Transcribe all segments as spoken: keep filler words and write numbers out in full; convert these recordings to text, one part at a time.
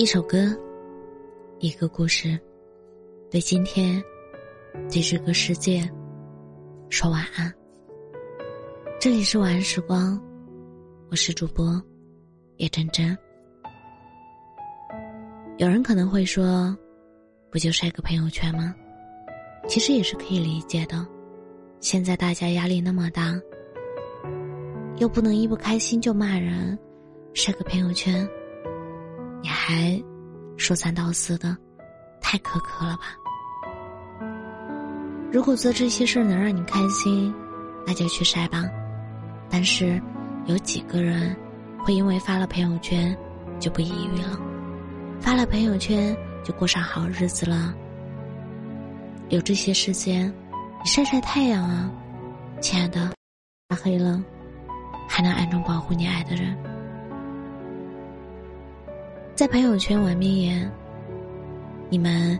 一首歌，一个故事，对今天，对这个世界说晚安。这里是晚安时光，我是主播叶真真。有人可能会说，不就晒个朋友圈吗？其实也是可以理解的，现在大家压力那么大，又不能一不开心就骂人，晒个朋友圈你还说三道四的，太苛刻了吧。如果做这些事能让你开心，那就去晒吧。但是有几个人会因为发了朋友圈就不抑郁了，发了朋友圈就过上好日子了？有这些时间你晒晒太阳啊，亲爱的，大黑了还能暗中保护你爱的人。在朋友圈玩命言，你们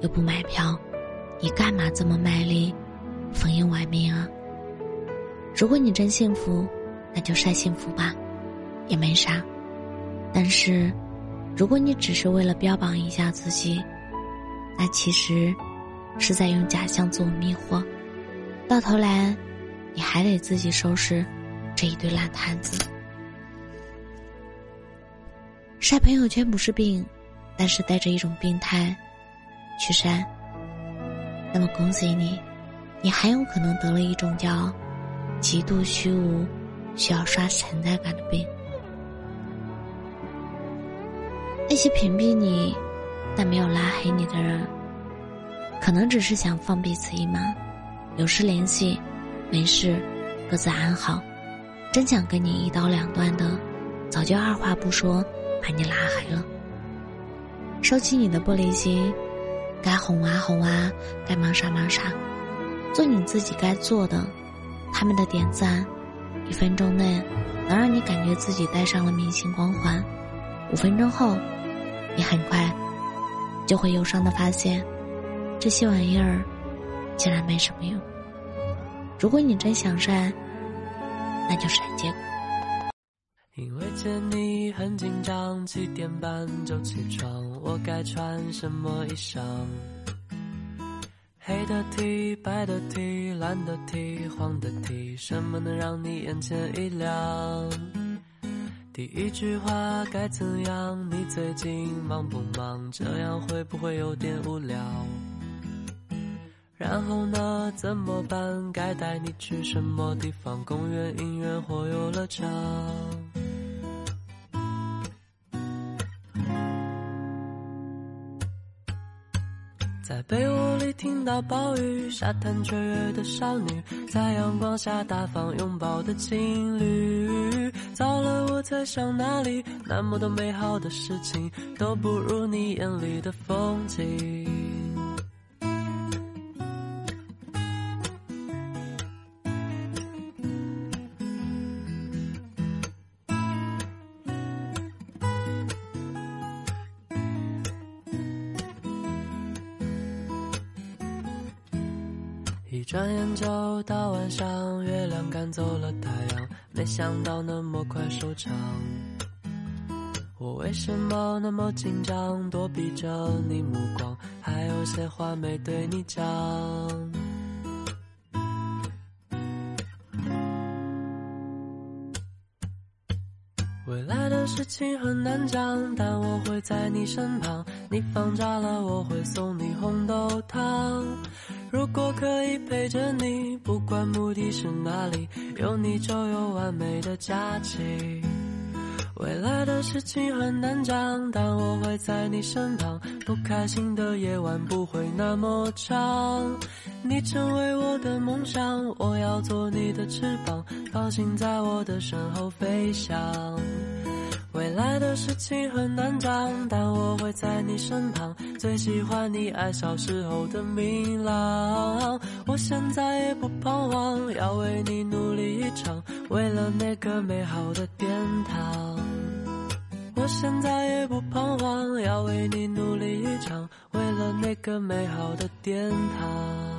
又不买票，你干嘛这么卖力逢迎玩命啊？如果你真幸福，那就晒幸福吧，也没啥。但是如果你只是为了标榜一下自己，那其实是在用假象自我迷惑，到头来你还得自己收拾这一堆烂摊子。晒朋友圈不是病，但是带着一种病态去晒，那么恭喜你，你很有可能得了一种叫极度虚无，需要刷存在感的病。那些屏蔽你但没有拉黑你的人，可能只是想放彼此一马，有事联系，没事各自安好。真想跟你一刀两断的，早就二话不说把你拉黑了。收起你的玻璃心，该哄啊哄啊，该忙啥忙啥，做你自己该做的。他们的点赞一分钟内能让你感觉自己戴上了明星光环，五分钟后你很快就会忧伤地发现这些玩意儿竟然没什么用。如果你真想晒，那就晒结果。因为见你很紧张，七点半就起床，我该穿什么衣裳？黑的 T， 白的 T， 蓝的 T， 黄的 T， 什么能让你眼前一亮？第一句话该怎样？你最近忙不忙？这样会不会有点无聊？然后呢，怎么办？该带你去什么地方？公园、影院或游乐场？在被窝里听到暴雨，沙滩雀跃的少女，在阳光下大方拥抱的情侣。糟了，我猜上哪里？那么多美好的事情都不如你眼里的风景。一转眼就到晚上，月亮赶走了太阳，没想到那么快收场。我为什么那么紧张，躲避着你目光，还有些话没对你讲。未来的事情很难讲，但我会在你身旁，你放假了我会送你红豆汤。如果可以陪着你，不管目的是哪里，有你就有完美的假期。未来的事情很难讲，但我会在你身旁，不开心的夜晚不会那么长。你成为我的梦想，我要做你的翅膀，放心在我的身后飞翔。未来的事情很难讲，但我会在你身旁，最喜欢你爱笑时候的明朗。我现在也不彷徨，要为你努力一场，为了那个美好的殿堂。我现在也不彷徨，要为你努力一场，为了那个美好的殿堂。